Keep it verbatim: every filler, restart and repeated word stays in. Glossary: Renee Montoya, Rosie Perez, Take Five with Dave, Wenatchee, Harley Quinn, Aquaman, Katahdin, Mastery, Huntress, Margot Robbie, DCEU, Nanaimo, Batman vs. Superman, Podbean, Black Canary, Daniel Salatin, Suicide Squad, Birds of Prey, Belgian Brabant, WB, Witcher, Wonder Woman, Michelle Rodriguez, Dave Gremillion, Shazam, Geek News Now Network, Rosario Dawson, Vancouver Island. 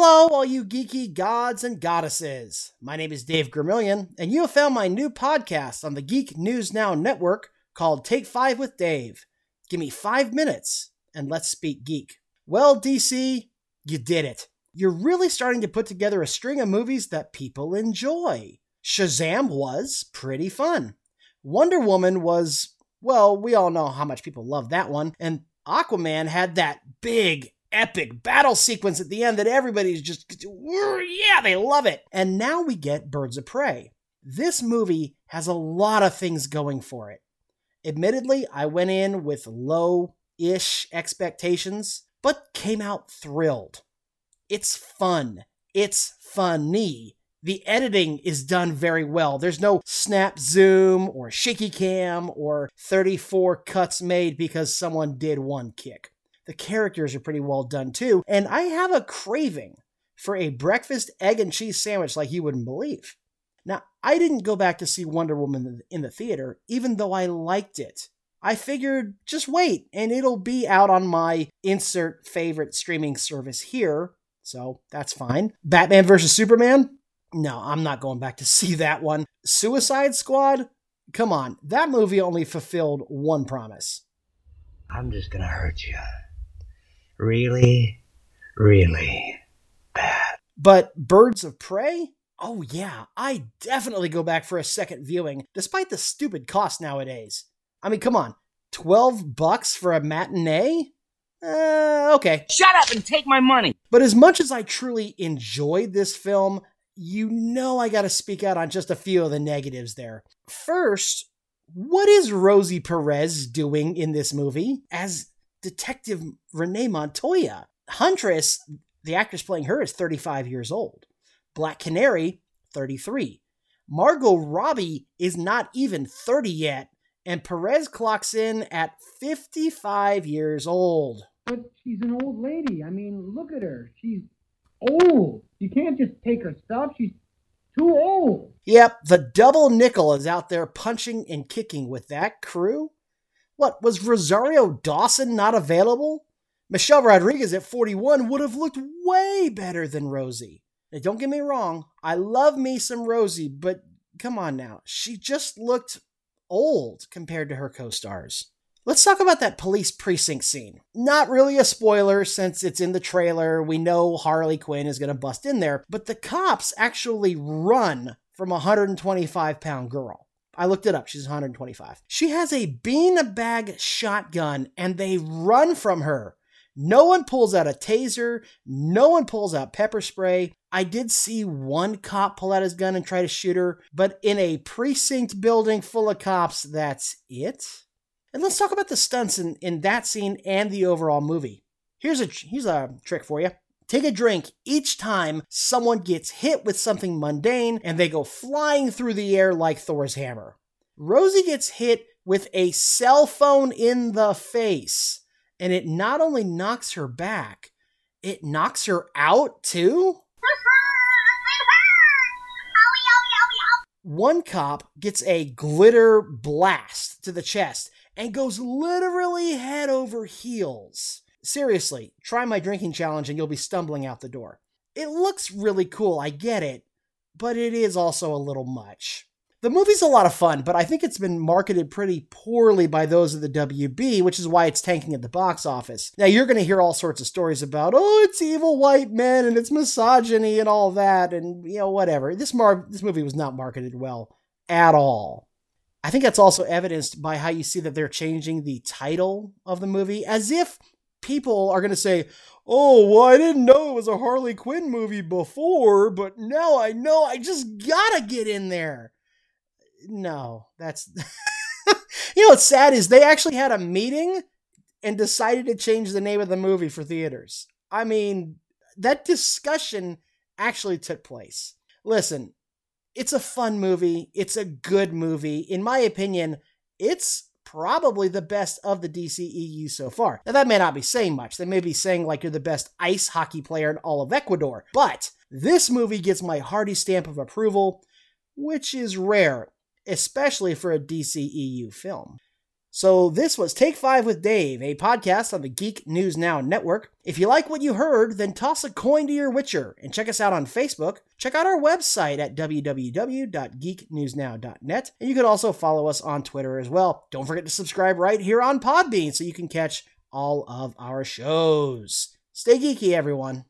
Hello, all you geeky gods and goddesses. My name is Dave Gremillion, and you have found my new podcast on the Geek News Now Network called Take Five with Dave. Give me five minutes, and let's speak geek. Well, D C, you did it. You're really starting to put together a string of movies that people enjoy. Shazam was pretty fun. Wonder Woman was, well, we all know how much people love that one. And Aquaman had that big, epic battle sequence at the end that everybody's just, yeah, they love it. And now we get Birds of Prey. This movie has a lot of things going for it. Admittedly, I went in with low-ish expectations, but came out thrilled. It's fun. It's funny. The editing is done very well. There's no snap zoom or shaky cam or thirty-four cuts made because someone did one kick. The characters are pretty well done too, and I have a craving for a breakfast egg and cheese sandwich like you wouldn't believe. Now, I didn't go back to see Wonder Woman in the theater, even though I liked it. I figured, just wait, and it'll be out on my insert favorite streaming service here, so that's fine. Batman versus. Superman? No, I'm not going back to see that one. Suicide Squad? Come on, that movie only fulfilled one promise. I'm just gonna hurt you. Really, really bad. But Birds of Prey? Oh yeah, I definitely go back for a second viewing, despite the stupid cost nowadays. I mean, come on, twelve bucks for a matinee? Uh, okay. Shut up and take my money! But as much as I truly enjoyed this film, you know I gotta speak out on just a few of the negatives there. First, what is Rosie Perez doing in this movie as Detective Renee Montoya? Huntress, the actress playing her, is thirty-five years old. Black Canary, thirty-three. Margot Robbie is not even thirty yet, and Perez clocks in at fifty-five years old. But she's an old lady. I mean, look at her. She's old. You can't just take her stuff. She's too old. Yep, the double nickel is out there punching and kicking with that crew. What, was Rosario Dawson not available? Michelle Rodriguez at forty-one would have looked way better than Rosie. Now, don't get me wrong, I love me some Rosie, but come on now. She just looked old compared to her co-stars. Let's talk about that police precinct scene. Not really a spoiler since it's in the trailer. We know Harley Quinn is going to bust in there, but the cops actually run from a one hundred twenty-five pound girl. I looked it up. She's one hundred twenty-five. She has a beanbag shotgun and they run from her. No one pulls out a taser. No one pulls out pepper spray. I did see one cop pull out his gun and try to shoot her, but in a precinct building full of cops, that's it. And let's talk about the stunts in, in that scene and the overall movie. Here's a, here's a trick for you. Take a drink each time someone gets hit with something mundane and they go flying through the air like Thor's hammer. Rosie gets hit with a cell phone in the face, and it not only knocks her back, it knocks her out too? One cop gets a glitter blast to the chest and goes literally head over heels. Seriously, try my drinking challenge and you'll be stumbling out the door. It looks really cool, I get it, but it is also a little much. The movie's a lot of fun, but I think it's been marketed pretty poorly by those of the W B, which is why it's tanking at the box office. Now, you're going to hear all sorts of stories about, oh, it's evil white men and it's misogyny and all that and, you know, whatever. This, mar- this movie was not marketed well at all. I think that's also evidenced by how you see that they're changing the title of the movie, as if people are going to say, oh, well, I didn't know it was a Harley Quinn movie before, but now I know I just gotta get in there. No, that's... You know what's sad is they actually had a meeting and decided to change the name of the movie for theaters. I mean, that discussion actually took place. Listen, it's a fun movie. It's a good movie. In my opinion, it's probably the best of the D C E U so far. Now, that may not be saying much. They may be saying like you're the best ice hockey player in all of Ecuador, but this movie gets my hearty stamp of approval, which is rare, especially for a D C E U film. So this was Take Five with Dave, a podcast on the Geek News Now Network. If you like what you heard, then toss a coin to your Witcher and check us out on Facebook. Check out our website at w w w dot geek news now dot net, and you can also follow us on Twitter as well. Don't forget to subscribe right here on Podbean so you can catch all of our shows. Stay geeky, everyone.